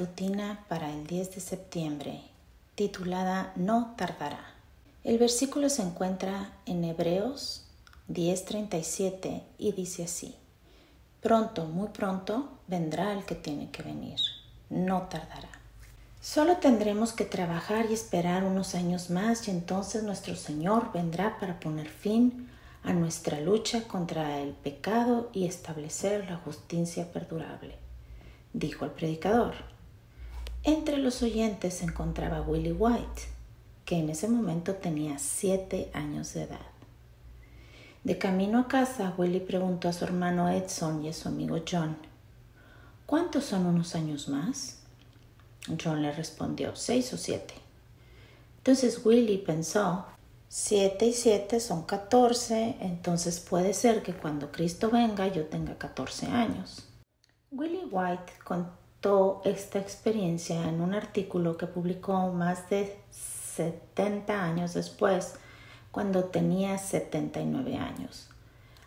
matutina para el 10 de septiembre, titulada No tardará. El versículo se encuentra en Hebreos 10:37 y dice así: Pronto, muy pronto, vendrá el que tiene que venir. No tardará. Solo tendremos que trabajar y esperar unos años más y entonces nuestro Señor vendrá para poner fin a nuestra lucha contra el pecado y establecer la justicia perdurable, dijo el predicador. Entre los oyentes se encontraba Willie White, que en ese momento tenía 7 años de edad. De camino a casa, Willie preguntó a su hermano Edson y a su amigo John: ¿Cuántos son unos años más? John le respondió: 6 o 7. Entonces Willie pensó: 7 y 7 son 14, entonces puede ser que cuando Cristo venga yo tenga 14 años. Willie White contó esta experiencia en un artículo que publicó más de 70 años después, cuando tenía 79 años.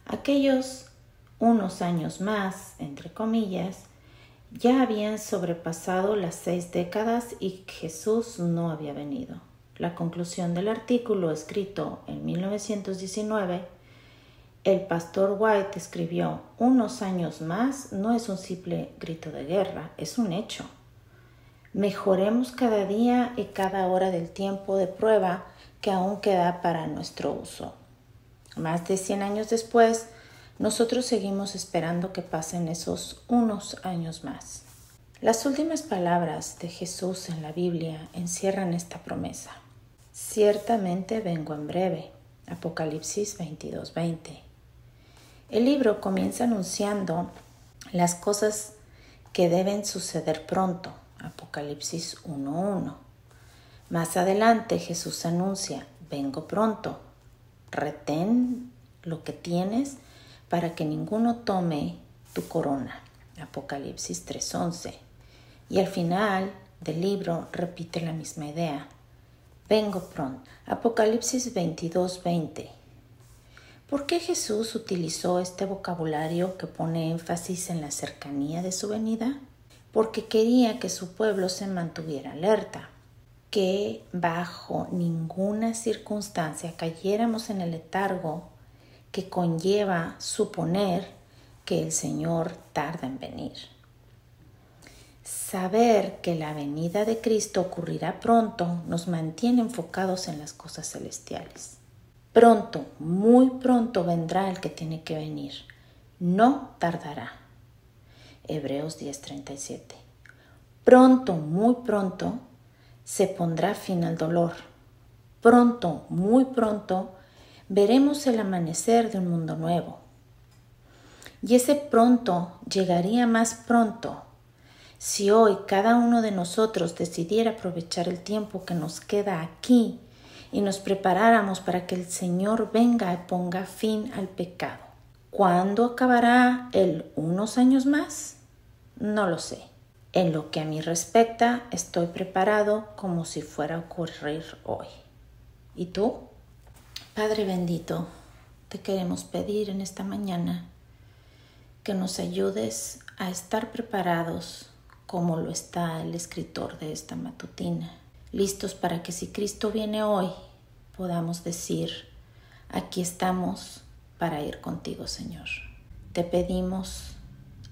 Aquellos unos años más, entre comillas, ya habían sobrepasado las 6 décadas y Jesús no había venido. La conclusión del artículo, escrito en 1919, el pastor White escribió: unos años más no es un simple grito de guerra, es un hecho. Mejoremos cada día y cada hora del tiempo de prueba que aún queda para nuestro uso. Más de 100 años después, nosotros seguimos esperando que pasen esos unos años más. Las últimas palabras de Jesús en la Biblia encierran esta promesa: ciertamente vengo en breve. Apocalipsis 22:20. El libro comienza anunciando las cosas que deben suceder pronto. Apocalipsis 1:1. Más adelante Jesús anuncia: vengo pronto. Retén lo que tienes para que ninguno tome tu corona. Apocalipsis 3:11. Y al final del libro repite la misma idea: vengo pronto. Apocalipsis 22:20. ¿Por qué Jesús utilizó este vocabulario que pone énfasis en la cercanía de su venida? Porque quería que su pueblo se mantuviera alerta, que bajo ninguna circunstancia cayéramos en el letargo que conlleva suponer que el Señor tarda en venir. Saber que la venida de Cristo ocurrirá pronto nos mantiene enfocados en las cosas celestiales. Pronto, muy pronto vendrá el que tiene que venir. No tardará. Hebreos 10:37. Pronto, muy pronto, se pondrá fin al dolor. Pronto, muy pronto, veremos el amanecer de un mundo nuevo. Y ese pronto llegaría más pronto si hoy cada uno de nosotros decidiera aprovechar el tiempo que nos queda aquí y nos preparáramos para que el Señor venga y ponga fin al pecado. ¿Cuándo acabará el unos años más? No lo sé. En lo que a mí respecta, estoy preparado como si fuera a ocurrir hoy. ¿Y tú? Padre bendito, te queremos pedir en esta mañana que nos ayudes a estar preparados como lo está el escritor de esta matutina, listos para que si Cristo viene hoy, podamos decir: aquí estamos para ir contigo, Señor. Te pedimos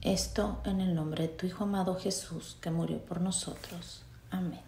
esto en el nombre de tu Hijo amado Jesús, que murió por nosotros. Amén.